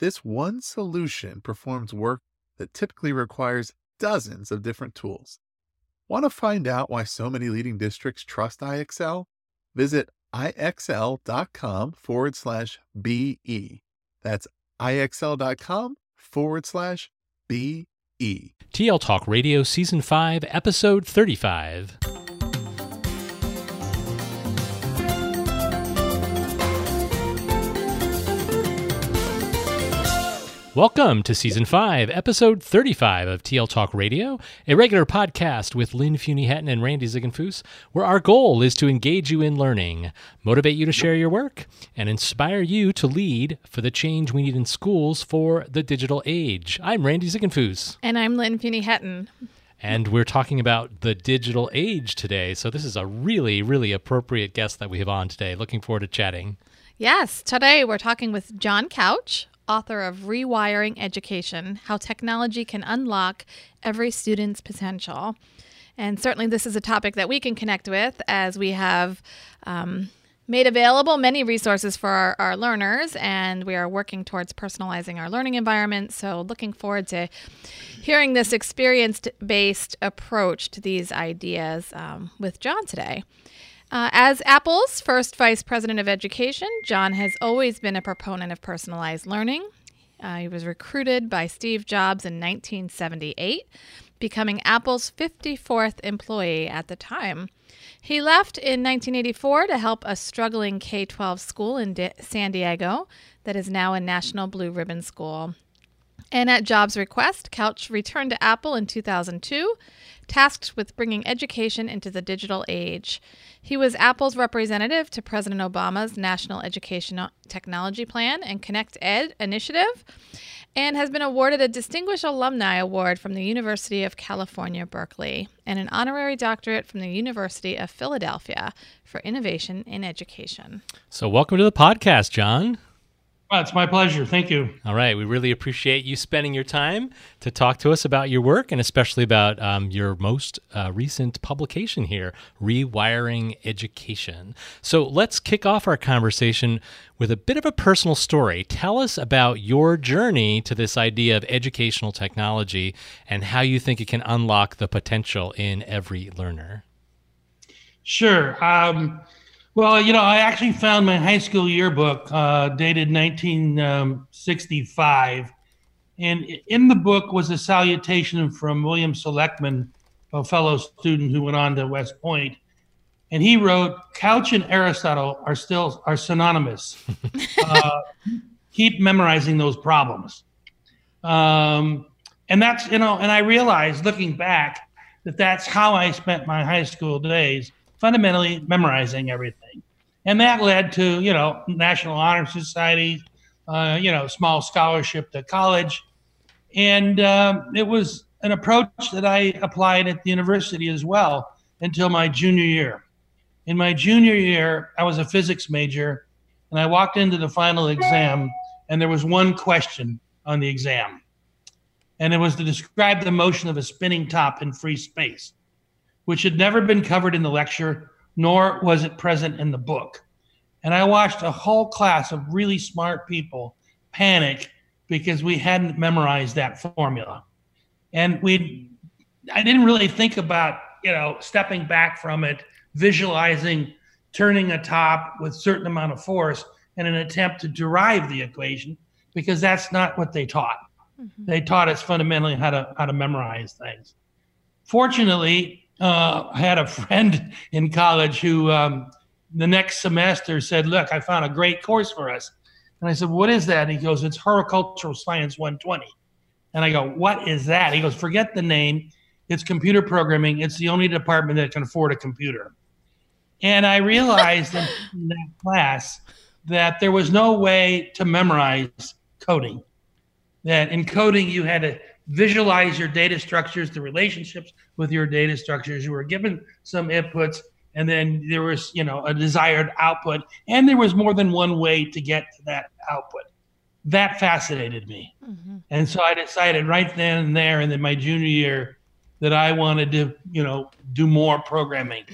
This one solution performs work that typically requires dozens of different tools. Want to find out why so many leading districts trust IXL? Visit IXL.com/BE. That's IXL.com/BE. TL Talk Radio Season 5, Episode 35. Welcome to Season 5, Episode 35 of TL Talk Radio, a regular podcast with Lynn Funy-Hatton and Randy Zigenfus, where our goal is to engage you in learning, motivate you to share your work, and inspire you to lead for the change we need in schools for the digital age. I'm Randy Zigenfus. And I'm Lynn Funy-Hatton. And we're talking about the digital age today, so this is a really, really appropriate guest that we have on today. Looking forward to chatting. Yes, today we're talking with John Couch, author of Rewiring Education, How Technology Can Unlock Every Student's Potential. And certainly this is a topic that we can connect with, as we have made available many resources for our learners, and we are working towards personalizing our learning environment. So looking forward to hearing this experience-based approach to these ideas with John today. As Apple's first vice president of education, John has always been a proponent of personalized learning. He was recruited by Steve Jobs in 1978, becoming Apple's 54th employee at the time. He left in 1984 to help a struggling K-12 school in San Diego that is now a National Blue Ribbon School. And at Jobs' request, Couch returned to Apple in 2002, tasked with bringing education into the digital age. He was Apple's representative to President Obama's National Education Technology Plan and Connect Ed initiative, and has been awarded a Distinguished Alumni Award from the University of California, Berkeley, and an honorary doctorate from the University of Philadelphia for innovation in education. So welcome to the podcast, John. Well, it's my pleasure. Thank you. All right. We really appreciate you spending your time to talk to us about your work, and especially about your most recent publication here, Rewiring Education. So let's kick off our conversation with a bit of a personal story. Tell us about your journey to this idea of educational technology and how you think it can unlock the potential in every learner. Sure. Well, you know, I actually found my high school yearbook dated 1965, and in the book was a salutation from William Seligman, a fellow student who went on to West Point, and he wrote, "Couch and Aristotle are synonymous. Keep memorizing those problems." And that's, you know, and I realized looking back that that's how I spent my high school days, fundamentally memorizing everything. And that led to, you know, National Honor Society, you know, small scholarship to college. And it was an approach that I applied at the university as well until my junior year. In my junior year, I was a physics major, and I walked into the final exam, and there was one question on the exam. And it was to describe the motion of a spinning top in free space, which had never been covered in the lecture, nor was it present in the book. And I watched a whole class of really smart people panic because we hadn't memorized that formula. And I didn't really think about, you know, stepping back from it, visualizing, turning a top with a certain amount of force in an attempt to derive the equation, because that's not what they taught. Mm-hmm. They taught us fundamentally how to memorize things. Fortunately, I had a friend in college who the next semester said, "Look, I found a great course for us." And I said, "What is that?" And he goes, "It's Horticultural Science 120. And I go, "What is that?" He goes, "Forget the name. It's computer programming. It's the only department that can afford a computer." And I realized in that class that there was no way to memorize coding. That in coding, you had to visualize your data structures, the relationships with your data structures. You were given some inputs, and then there was, you know, a desired output, and there was more than one way to get to that output. That fascinated me. Mm-hmm. And so I decided right then and there, and then my junior year, that I wanted to, you know, do more programming.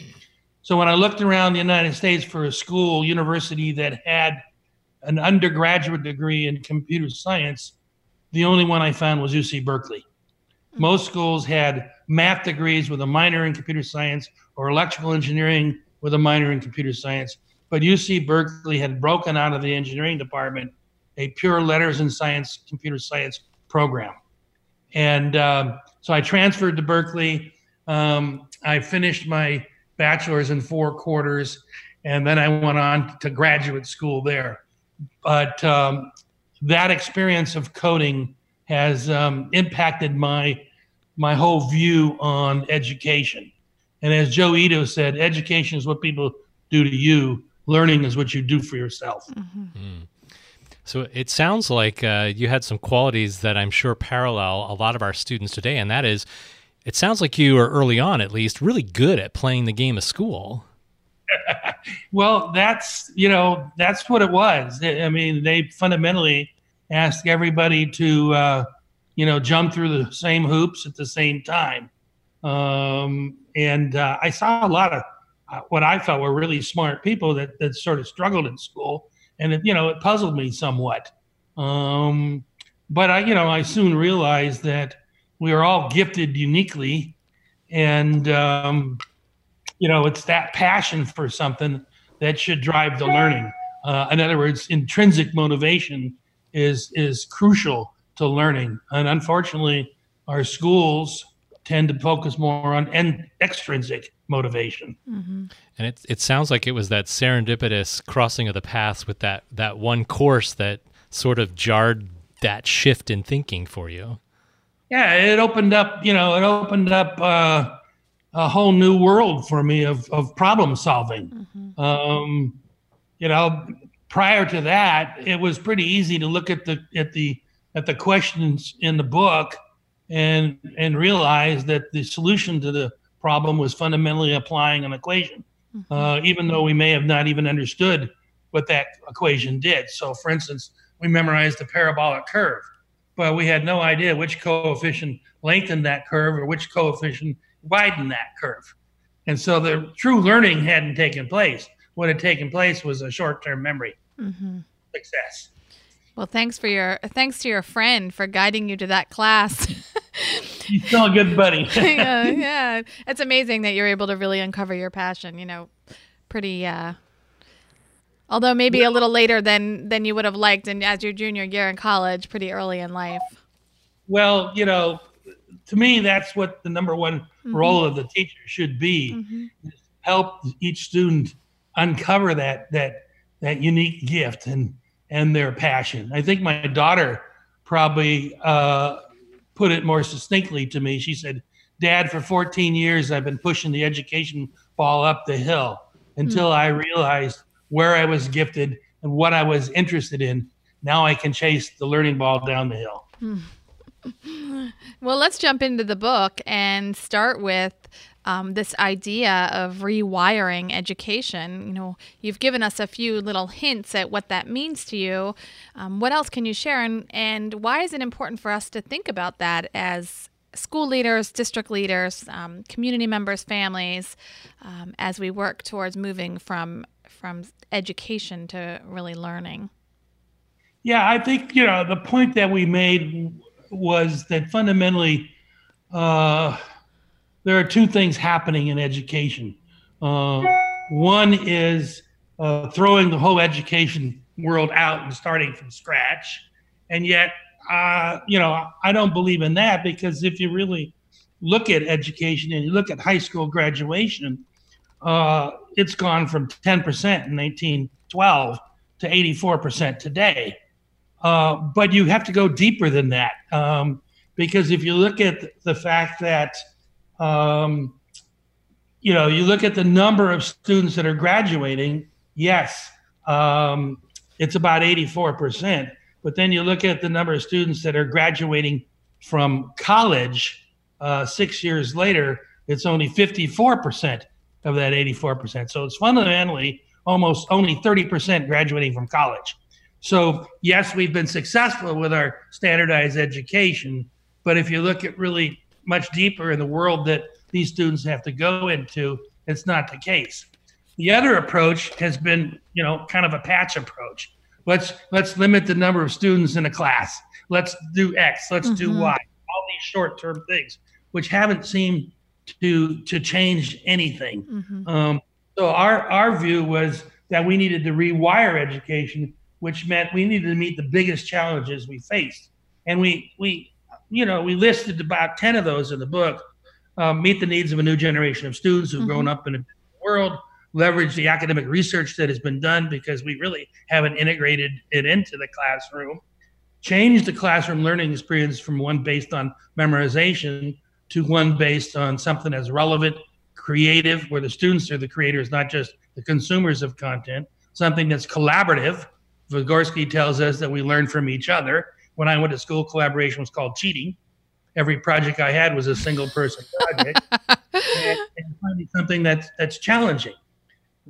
So when I looked around the United States for a school, university that had an undergraduate degree in computer science, the only one I found was UC Berkeley. Most schools had math degrees with a minor in computer science or electrical engineering with a minor in computer science. But UC Berkeley had broken out of the engineering department a pure letters and science, computer science program. And so I transferred to Berkeley. I finished my bachelor's in 4 quarters, and then I went on to graduate school there. But that experience of coding has impacted my whole view on education. And as Joe Ito said, education is what people do to you. Learning is what you do for yourself. Mm-hmm. Mm. So it sounds like you had some qualities that I'm sure parallel a lot of our students today, and that is, it sounds like you were early on, at least, really good at playing the game of school. Well, that's what it was. I mean, they fundamentally asked everybody to, jump through the same hoops at the same time. And I saw a lot of what I felt were really smart people that sort of struggled in school. And it puzzled me somewhat. But I soon realized that we are all gifted uniquely. And, it's that passion for something that should drive the learning. In other words, intrinsic motivation is crucial to learning. And unfortunately, our schools tend to focus more on extrinsic motivation. Mm-hmm. And it sounds like it was that serendipitous crossing of the paths with that one course that sort of jarred that shift in thinking for you. Yeah, it opened up, a whole new world for me of problem solving. Mm-hmm. Prior to that, it was pretty easy to look at the questions in the book and realize that the solution to the problem was fundamentally applying an equation, mm-hmm. Even though we may have not even understood what that equation did. So, for instance, we memorized the parabolic curve, but we had no idea which coefficient lengthened that curve or which coefficient widened that curve. And so the true learning hadn't taken place. What had taken place was a short-term memory mm-hmm. success. Well, thanks to your friend for guiding you to that class. He's still a good buddy. yeah. It's amazing that you're able to really uncover your passion, although maybe a little later than you would have liked, and as your junior year in college, pretty early in life. Well, to me, that's what the number one mm-hmm. role of the teacher should be, mm-hmm. is help each student uncover that unique gift and their passion. I think my daughter probably put it more succinctly to me. She said, "Dad, for 14 years, I've been pushing the education ball up the hill until I realized where I was gifted and what I was interested in. Now I can chase the learning ball down the hill." Well, let's jump into the book and start with this idea of rewiring education. You've given us a few little hints at what that means to you. What else can you share, and why is it important for us to think about that as school leaders, district leaders, community members, families, as we work towards moving from education to really learning? Yeah, I think, the point that we made was that fundamentally, there are two things happening in education. One is throwing the whole education world out and starting from scratch. And yet, I don't believe in that, because if you really look at education and you look at high school graduation, it's gone from 10% in 1912 to 84% today. But you have to go deeper than that, because if you look at the fact that you look at the number of students that are graduating, yes, it's about 84%, But then you look at the number of students that are graduating from college 6 years later, it's only 54% of that 84%. So it's fundamentally almost only 30% graduating from college. So yes, we've been successful with our standardized education, but if you look at really much deeper in the world that these students have to go into, it's not the case. The other approach has been, you know, kind of a patch approach. Let's limit the number of students in a class. Let's do X, let's do Y, all these short-term things, which haven't seemed to change anything. So our view was that we needed to rewire education, which meant we needed to meet the biggest challenges we faced. And we listed about 10 of those in the book. Meet the needs of a new generation of students who've grown up in a world, leverage the academic research that has been done because we really haven't integrated it into the classroom, change the classroom learning experience from one based on memorization to one based on something that's relevant, creative, where the students are the creators, not just the consumers of content, something that's collaborative. Vygotsky tells us that we learn from each other. When I went to school, collaboration was called cheating. Every project I had was a single person project. And finding something that's challenging.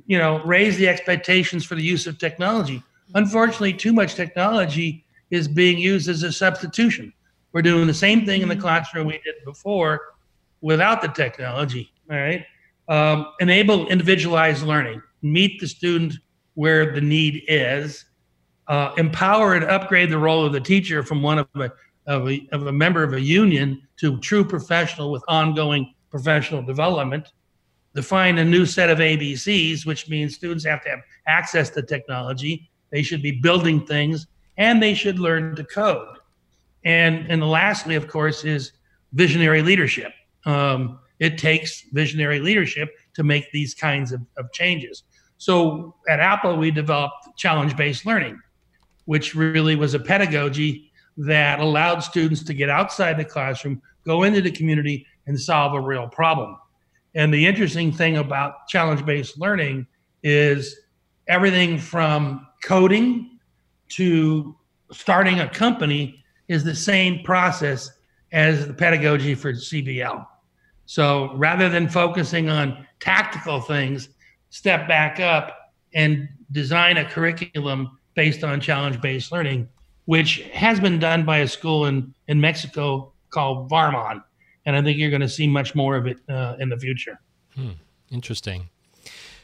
You know, raise the expectations for the use of technology. Unfortunately, too much technology is being used as a substitution. We're doing the same thing in the classroom we did before without the technology, all right? Enable individualized learning. Meet the student where the need is. Empower and upgrade the role of the teacher from one of a member of a union to true professional with ongoing professional development. Define a new set of ABCs, which means students have to have access to technology. They should be building things, and they should learn to code. And lastly, of course, is visionary leadership. It takes visionary leadership to make these kinds of changes. So at Apple, we developed challenge-based learning, which really was a pedagogy that allowed students to get outside the classroom, go into the community, and solve a real problem. And the interesting thing about challenge-based learning is everything from coding to starting a company is the same process as the pedagogy for CBL. So rather than focusing on tactical things, step back up and design a curriculum based on challenge-based learning, which has been done by a school in Mexico called Varmon. And I think you're going to see much more of it in the future. Interesting.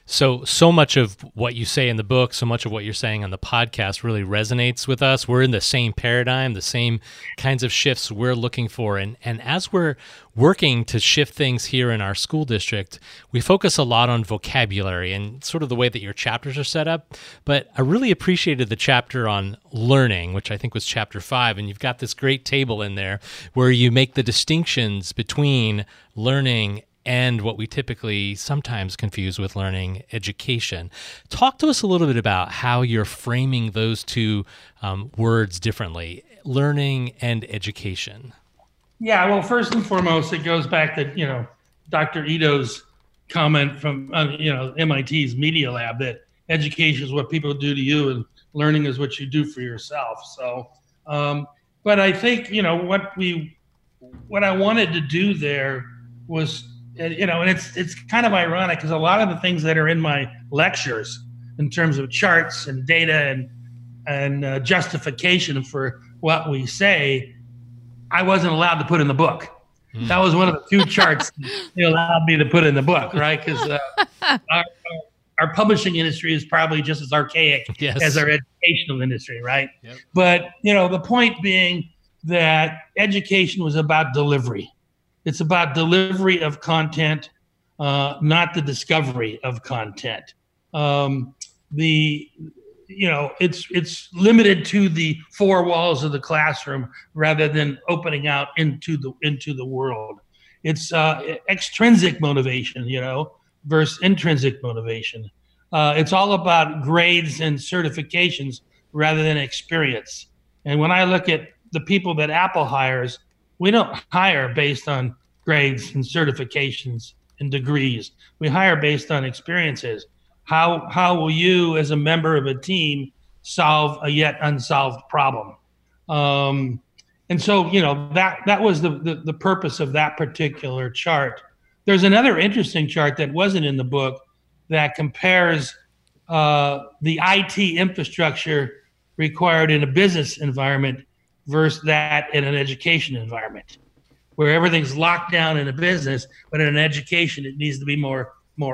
So much of what you say in the book, so much of what you're saying on the podcast really resonates with us. We're in the same paradigm, the same kinds of shifts we're looking for. And as we're working to shift things here in our school district, we focus a lot on vocabulary and sort of the way that your chapters are set up. But I really appreciated the chapter on learning, which I think was chapter 5. And you've got this great table in there where you make the distinctions between learning and what we typically sometimes confuse with learning education. Talk to us a little bit about how you're framing those two words differently, learning and education. Yeah, well, first and foremost, it goes back to, you know, Dr. Ito's comment from, MIT's Media Lab that education is what people do to you and learning is what you do for yourself. So, but I think, you know, what I wanted to do there was, you know, and it's kind of ironic because a lot of the things that are in my lectures in terms of charts and data and justification for what we say, I wasn't allowed to put in the book. That was one of the few charts they allowed me to put in the book, right? Because our publishing industry is probably just as archaic as our educational industry, right? But, you know, the point being that education was about delivery. It's about delivery of content, not the discovery of content. It's limited to the four walls of the classroom rather than opening out into the world. It's extrinsic motivation, you know, versus intrinsic motivation. It's all about grades and certifications rather than experience. And when I look at the people that Apple hires, we don't hire based on grades and certifications and degrees. We hire based on experiences. How will you, as a member of a team, solve a yet unsolved problem? And so, you know, that was the purpose of that particular chart. There's another interesting chart that wasn't in the book that compares the IT infrastructure required in a business environment versus that in an education environment, where everything's locked down in a business, but in an education, it needs to be more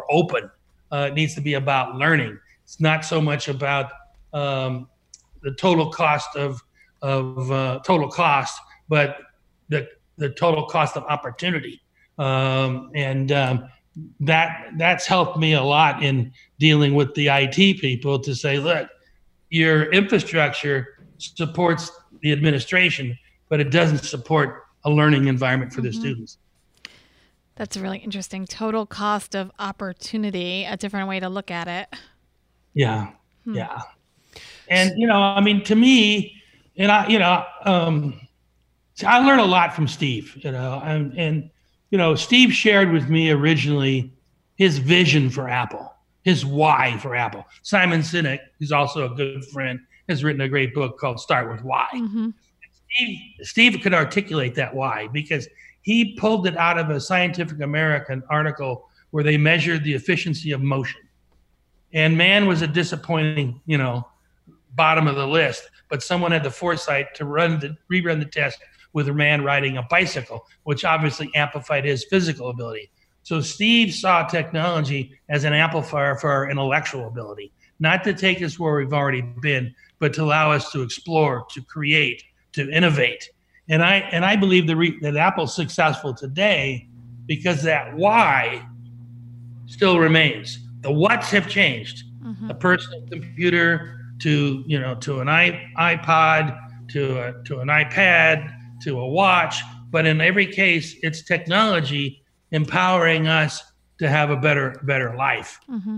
open. It needs to be about learning. It's not so much about the total cost but the total cost of opportunity. That's helped me a lot in dealing with the IT people to say, look, your infrastructure supports the administration, but it doesn't support a learning environment for the students. That's really interesting. Total cost of opportunity, a different way to look at it. Yeah. Hmm. Yeah. And, you know, I mean, to me, and I learned a lot from Steve, you know, and you know, Steve shared with me originally his vision for Apple, his why for Apple. Simon Sinek, who's also a good friend, has written a great book called Start with Why. Mm-hmm. Steve could articulate that why, because he pulled it out of a Scientific American article where they measured the efficiency of motion. And man, was it disappointing, you know, bottom of the list, but someone had the foresight to rerun the test with a man riding a bicycle, which obviously amplified his physical ability. So Steve saw technology as an amplifier for our intellectual ability, not to take us where we've already been, but to allow us to explore, to create, to innovate. And I believe that Apple's successful today because that why still remains. The whats have changed. Mm-hmm. A personal computer to, you know, to an iPod, to an iPad, to a watch, but in every case, it's technology empowering us to have a better life. Mm-hmm.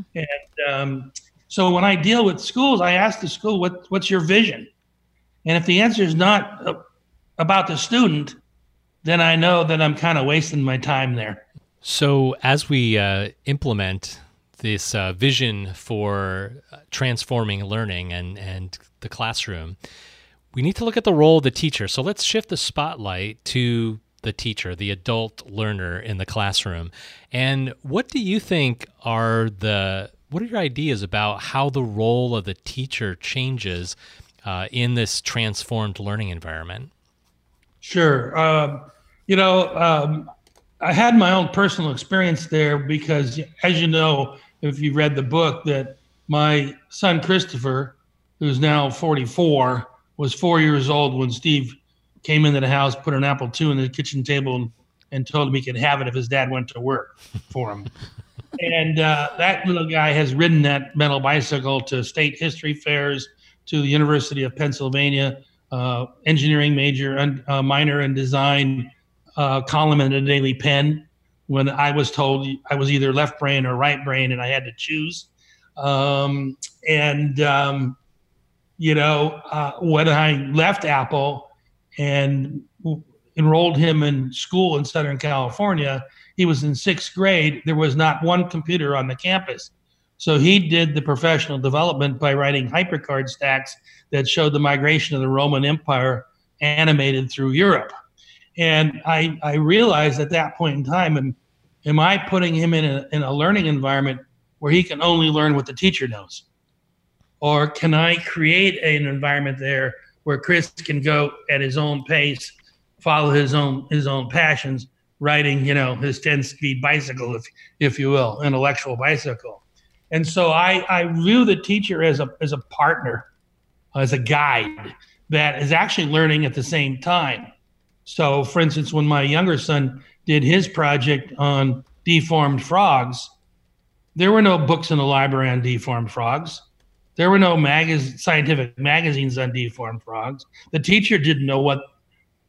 And so when I deal with schools, I ask the school, what's your vision? And if the answer is not about the student, then I know that I'm kind of wasting my time there. So as we implement this vision for transforming learning and the classroom, we need to look at the role of the teacher. So let's shift the spotlight to the teacher, the adult learner in the classroom. And what do you think what are your ideas about how the role of the teacher changes in this transformed learning environment? Sure. I had my own personal experience there because, as you know, if you read the book, that my son Christopher, who's now 44, was 4 years old when Steve came into the house, put an Apple II on the kitchen table and told him he could have it if his dad went to work for him. And that little guy has ridden that metal bicycle to state history fairs, to the University of Pennsylvania, engineering major and minor in design, column in the Daily Pen, when I was told I was either left brain or right brain and I had to choose. When I left Apple and enrolled him in school in Southern California, he was in sixth grade. There was not one computer on the campus. So he did the professional development by writing HyperCard stacks that showed the migration of the Roman Empire animated through Europe. And I realized at that point in time, am I putting him in a learning environment where he can only learn what the teacher knows? Or can I create an environment there where Chris can go at his own pace, follow his own passions, riding, you know, his 10-speed bicycle, if you will, intellectual bicycle. And so I view the teacher as a partner, as a guide that is actually learning at the same time. So, for instance, when my younger son did his project on deformed frogs, there were no books in the library on deformed frogs. There were no scientific magazines on deformed frogs. The teacher didn't know what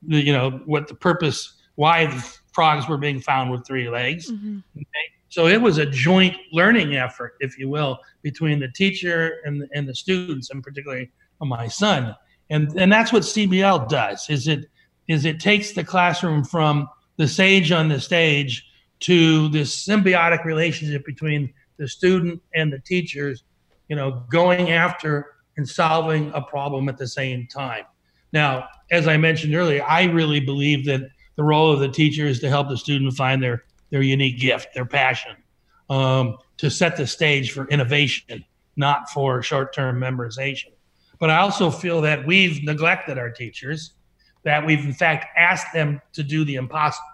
the purpose, why the frogs were being found with three legs. Mm-hmm. Okay? So it was a joint learning effort, if you will, between the teacher and the students, and particularly my son. And that's what CBL does, is it takes the classroom from the sage on the stage to this symbiotic relationship between the student and the teachers, you know, going after and solving a problem at the same time. Now, as I mentioned earlier, I really believe that the role of the teacher is to help the student find their unique gift, their passion, to set the stage for innovation, not for short-term memorization. But I also feel that we've neglected our teachers, that we've in fact asked them to do the impossible.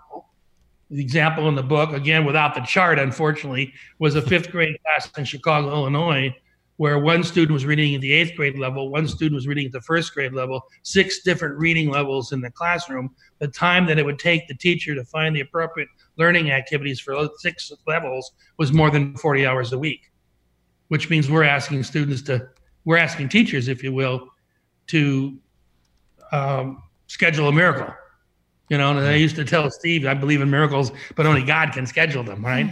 The example in the book, again, without the chart, unfortunately, was a fifth grade class in Chicago, Illinois, where one student was reading at the eighth grade level, one student was reading at the first grade level, 6 different reading levels in the classroom. The time that it would take the teacher to find the appropriate learning activities for 6 levels was more than 40 hours a week, which means we're asking teachers, if you will, to schedule a miracle. You know, and I used to tell Steve, I believe in miracles, but only God can schedule them, right?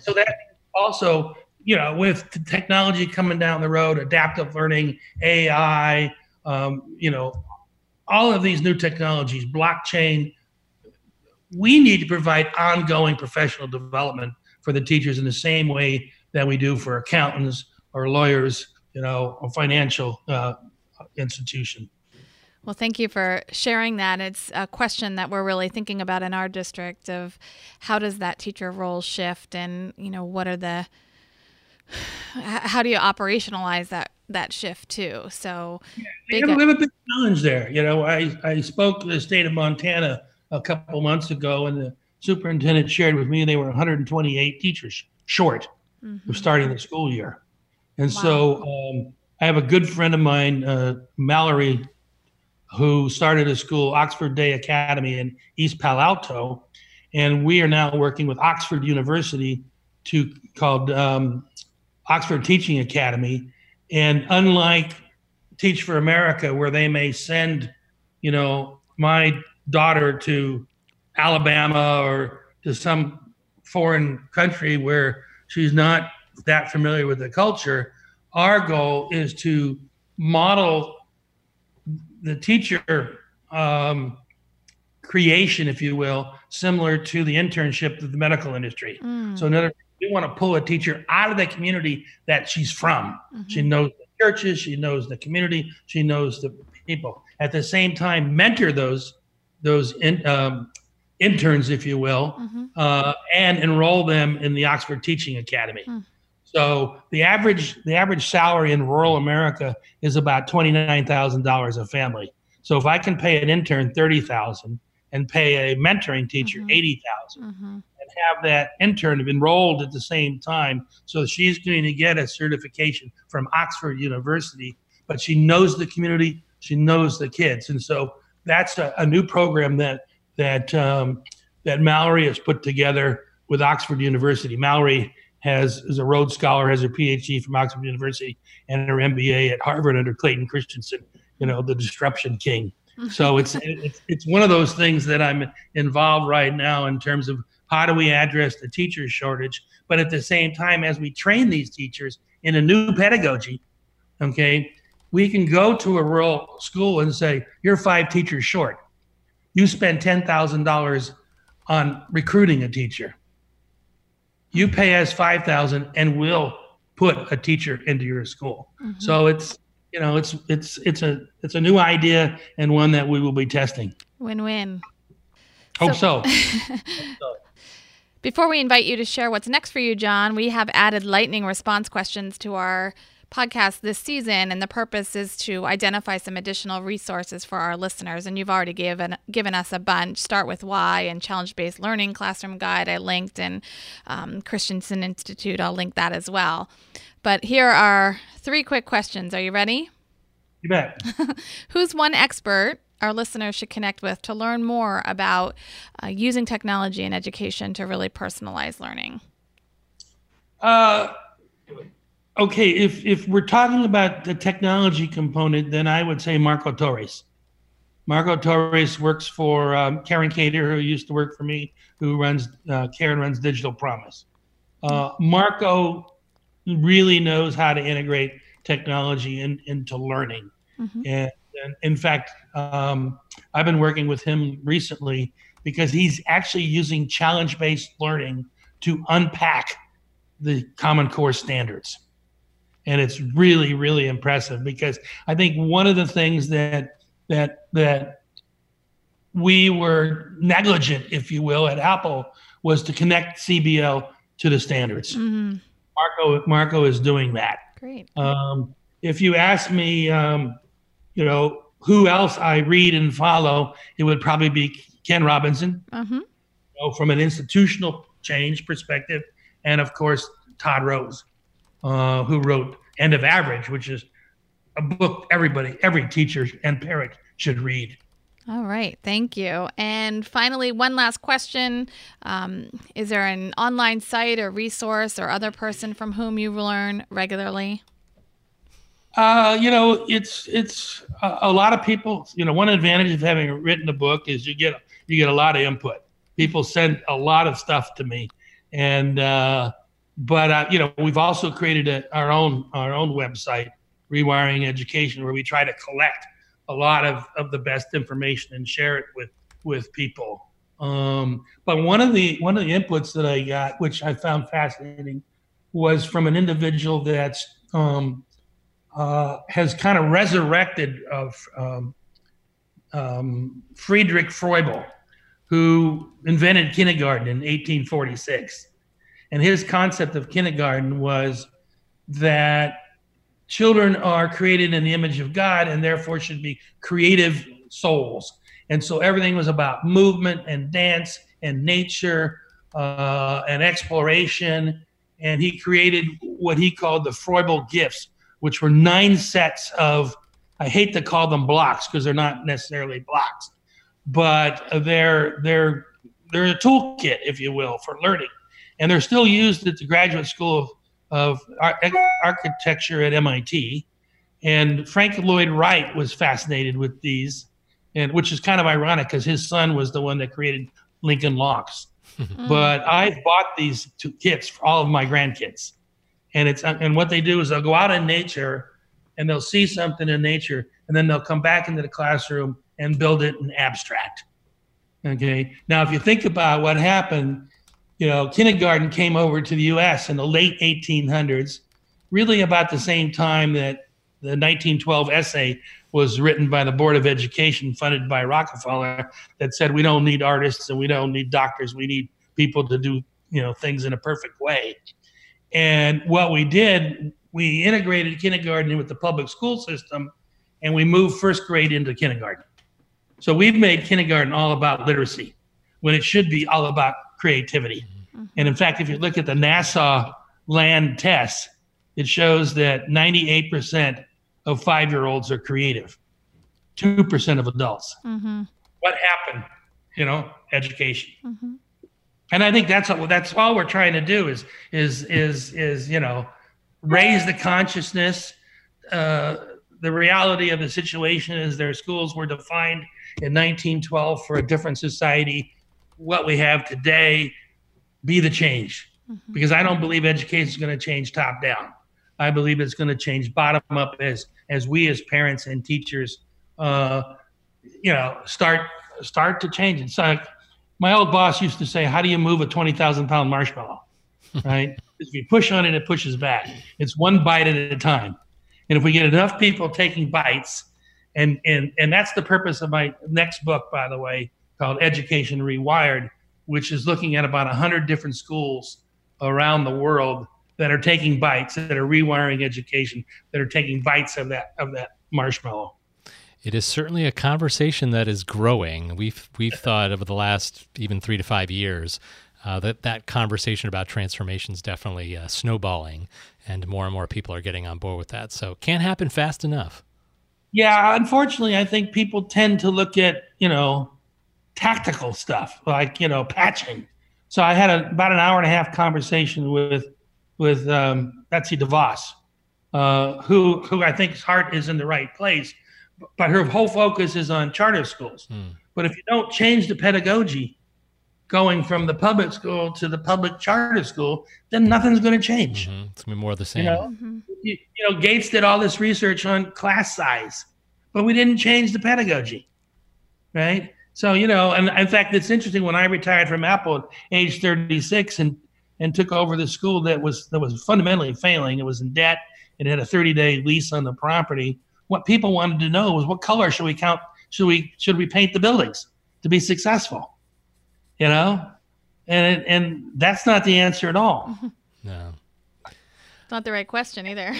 So that also, you know, with the technology coming down the road, adaptive learning, AI, you know, all of these new technologies, blockchain, we need to provide ongoing professional development for the teachers in the same way that we do for accountants or lawyers, you know, or financial institution. Well, thank you for sharing that. It's a question that we're really thinking about in our district of how does that teacher role shift, and, you know, what are the, how do you operationalize that shift too? So we have a big challenge there. You know, I spoke to the state of Montana a couple months ago, and the superintendent shared with me they were 128 teachers short of starting the school year. And wow. So I have a good friend of mine, Mallory, who started a school, Oxford Day Academy in East Palo Alto, and we are now working with Oxford University called Oxford Teaching Academy. And unlike Teach for America, where they may send, you know, my daughter to Alabama or to some foreign country where she's not that familiar with the culture, our goal is to model the teacher creation, if you will, similar to the internship of the medical industry. So in other words, we want to pull a teacher out of the community that she's from. She knows the churches, she knows the community, she knows the people. At the same time, mentor those interns, if you will, and enroll them in the Oxford Teaching Academy. So the average salary in rural America is about $29,000 a family. So if I can pay an intern $30,000 and pay a mentoring teacher $80,000 and have that intern enrolled at the same time, so she's going to get a certification from Oxford University, but she knows the community, she knows the kids, and so that's a new program that Mallory has put together with Oxford University. Mallory is a Rhodes Scholar, has her PhD from Oxford University and her MBA at Harvard under Clayton Christensen, you know, the disruption king. So it's one of those things that I'm involved right now in terms of how do we address the teacher shortage, but at the same time, as we train these teachers in a new pedagogy, okay, we can go to a rural school and say, you're 5 teachers short. You spend $10,000 on recruiting a teacher. You pay us $5,000 and we'll put a teacher into your school. So it's, you know, it's a new idea and one that we will be testing. Win-win. Hope so. Before we invite you to share what's next for you, John, we have added lightning response questions to our podcast this season, and the purpose is to identify some additional resources for our listeners, and you've already given us a bunch. Start with Why and Challenge-Based Learning Classroom Guide I linked, and Christensen Institute, I'll link that as well. But here are 3 quick questions. Are you ready? You bet. Who's one expert our listeners should connect with to learn more about using technology in education to really personalize learning? Okay, if we're talking about the technology component, then I would say Marco Torres. Marco Torres works for Karen Cater, who used to work for me, who runs Digital Promise. Marco really knows how to integrate technology into learning. And in fact, I've been working with him recently because he's actually using challenge-based learning to unpack the Common Core standards. And it's really, really impressive because I think one of the things that that we were negligent, if you will, at Apple was to connect CBL to the standards. Mm-hmm. Marco is doing that. Great. If you ask me, who else I read and follow, it would probably be Ken Robinson, from an institutional change perspective, and of course Todd Rose, who wrote End of Average, which is a book every teacher and parent should read. All right, thank you. And finally, one last question. Is there an online site or resource or other person from whom you learn regularly? It's a lot of people. One advantage of having written a book is you get a lot of input. People send a lot of stuff to me, and we've also created our own website, Rewiring Education, where we try to collect a lot of the best information and share it with people. But one of the inputs that I got, which I found fascinating, was from an individual that's has kind of resurrected Friedrich Froebel, who invented kindergarten in 1846. And his concept of kindergarten was that children are created in the image of God and therefore should be creative souls. And so everything was about movement and dance and nature and exploration. And he created what he called the Froebel gifts, which were 9 sets of, I hate to call them blocks because they're not necessarily blocks, but they're a toolkit, if you will, for learning. And they're still used at the Graduate School of Architecture at MIT. And Frank Lloyd Wright was fascinated with these, and which is kind of ironic because his son was the one that created Lincoln Logs. But I bought these 2 kits for all of my grandkids. And what they do is they'll go out in nature and they'll see something in nature, and then they'll come back into the classroom and build it in abstract. Okay. Now, if you think about what happened, kindergarten came over to the U.S. in the late 1800s, really about the same time that the 1912 essay was written by the Board of Education, funded by Rockefeller, that said we don't need artists and we don't need doctors. We need people to do things in a perfect way. And what we did, we integrated kindergarten with the public school system, and we moved first grade into kindergarten. So we've made kindergarten all about literacy when it should be all about creativity. And in fact, if you look at the NASA land test, it shows that 98% of 5-year-olds are creative, 2% of adults. What happened? Education. And I think that's all we're trying to do is raise the consciousness. The reality of the situation is their schools were defined in 1912 for a different society. What we have today, be the change. Because I don't believe education is going to change top down. I believe it's going to change bottom up as we as parents and teachers, start to change. It's like, my old boss used to say, how do you move a 20,000-pound marshmallow, right? If you push on it, it pushes back. It's one bite at a time. And if we get enough people taking bites, and that's the purpose of my next book, by the way, called Education Rewired, which is looking at about 100 different schools around the world that are taking bites, that are rewiring education, that are taking bites of that marshmallow. It is certainly a conversation that is growing. We've thought over the last even 3 to 5 years that conversation about transformation is definitely snowballing, and more people are getting on board with that. So can't happen fast enough. Yeah, unfortunately, I think people tend to look at tactical stuff like patching. So I had about an hour-and-a-half conversation with Betsy DeVos, who I think's heart is in the right place. But her whole focus is on charter schools. But if you don't change the pedagogy going from the public school to the public charter school, then nothing's going to change. It's going to be more of the same. Gates did all this research on class size, but we didn't change the pedagogy, right? So, and in fact, it's interesting, when I retired from Apple at age 36 and took over the school that was fundamentally failing, it was in debt, it had a 30-day lease on the property. What people wanted to know was, what color should we count Should we paint the buildings to be successful? You know, and that's not the answer at all. No, it's not the right question either.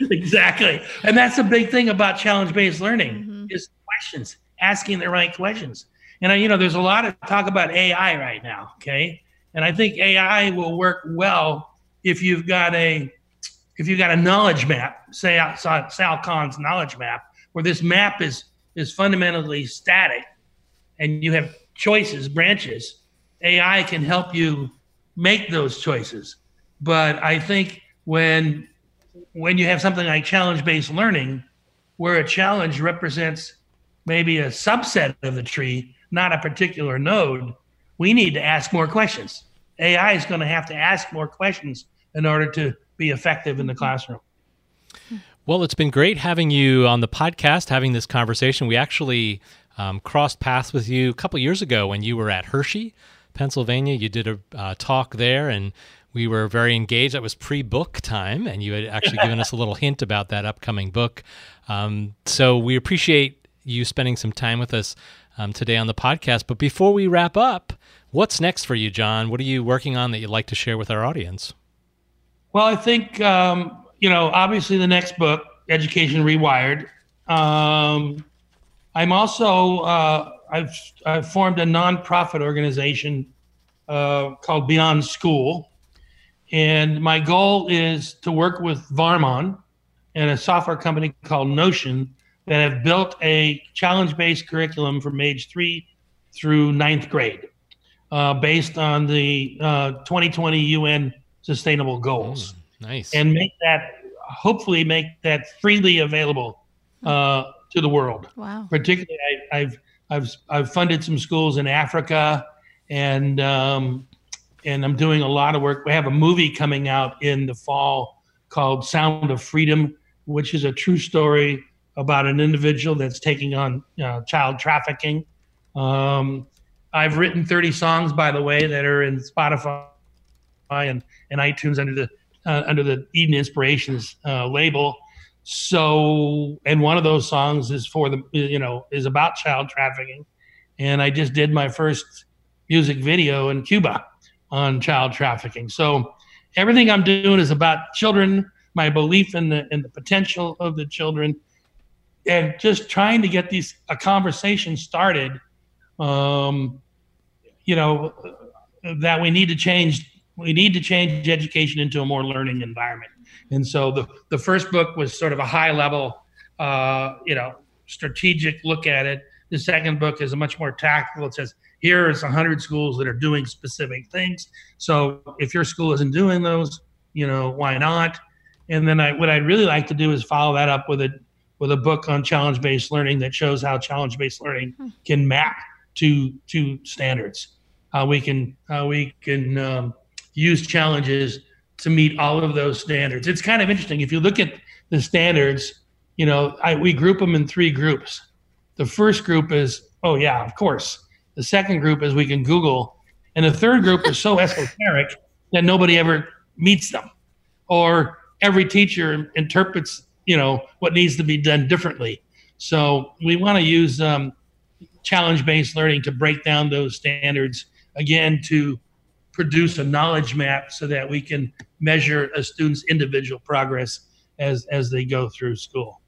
Exactly, and that's the big thing about challenge-based learning is questions, asking the right questions. And there's a lot of talk about AI right now. Okay, and I think AI will work well if you've got a knowledge map, say outside Sal Kahn's knowledge map, where this map is fundamentally static, and you have choices, branches. AI can help you make those choices. But I think when you have something like challenge-based learning, where a challenge represents maybe a subset of the tree, not a particular node, we need to ask more questions. AI is going to have to ask more questions in order to be effective in the classroom. Well, it's been great having you on the podcast, having this conversation. We actually crossed paths with you a couple years ago when you were at Hershey, Pennsylvania. You did a talk there, and we were very engaged. That was pre-book time, and you had actually given us a little hint about that upcoming book. So we appreciate you spending some time with us today on the podcast. But before we wrap up, what's next for you, John? What are you working on that you'd like to share with our audience? Well, I think, obviously the next book, Education Rewired. I'm also, I've formed a nonprofit organization called Beyond School. And my goal is to work with Varmon and a software company called Notion that have built a challenge-based curriculum from age 3 through 9th grade based on the 2020 UN Sustainable Goals. Mm, nice. And hopefully make that freely available to the world. Wow. Particularly, I've funded some schools in Africa, and I'm doing a lot of work. We have a movie coming out in the fall called Sound of Freedom, which is a true story about an individual that's taking on child trafficking. I've written 30 songs, by the way, that are in Spotify and iTunes under the Eden Inspirations label. So, and one of those songs is is about child trafficking. And I just did my first music video in Cuba on child trafficking. So everything I'm doing is about children, my belief in the potential of the children, and just trying to get a conversation started, that we need to change education into a more learning environment. And so the first book was sort of a high level, strategic look at it. The second book is a much more tactical. It says, here is 100 schools that are doing specific things. So if your school isn't doing those, why not? And then what I'd really like to do is follow that up with a book on challenge-based learning that shows how challenge-based learning can map to standards. We can use challenges to meet all of those standards. It's kind of interesting. If you look at the standards, we group them in 3 groups. The first group is, oh yeah, of course. The second group is we can Google. And the third group is so esoteric that nobody ever meets them. Or every teacher interprets, what needs to be done differently. So we want to use challenge-based learning to break down those standards, again, to produce a knowledge map so that we can measure a student's individual progress as they go through school.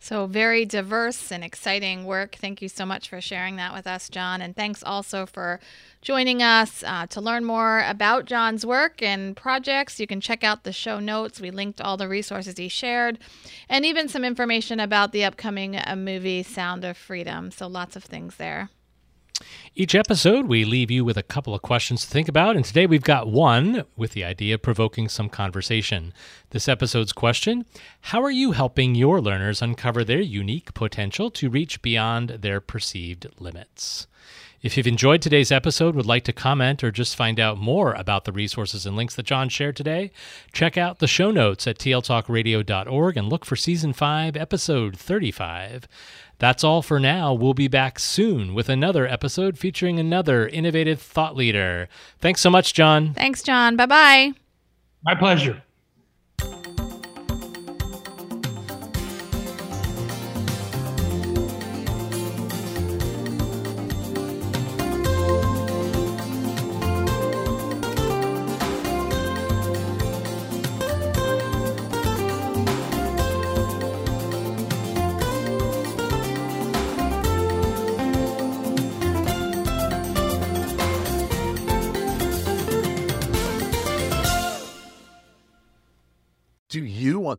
So very diverse and exciting work. Thank you so much for sharing that with us, John. And thanks also for joining us. To learn more about John's work and projects, you can check out the show notes. We linked all the resources he shared and even some information about the upcoming movie, Sound of Freedom. So lots of things there. Each episode, we leave you with a couple of questions to think about, and today we've got one with the idea of provoking some conversation. This episode's question: how are you helping your learners uncover their unique potential to reach beyond their perceived limits? If you've enjoyed today's episode, would like to comment, or just find out more about the resources and links that John shared today, check out the show notes at tltalkradio.org and look for Season 5, Episode 35. That's all for now. We'll be back soon with another episode featuring another innovative thought leader. Thanks so much, John. Thanks, John. Bye-bye. My pleasure. Do you want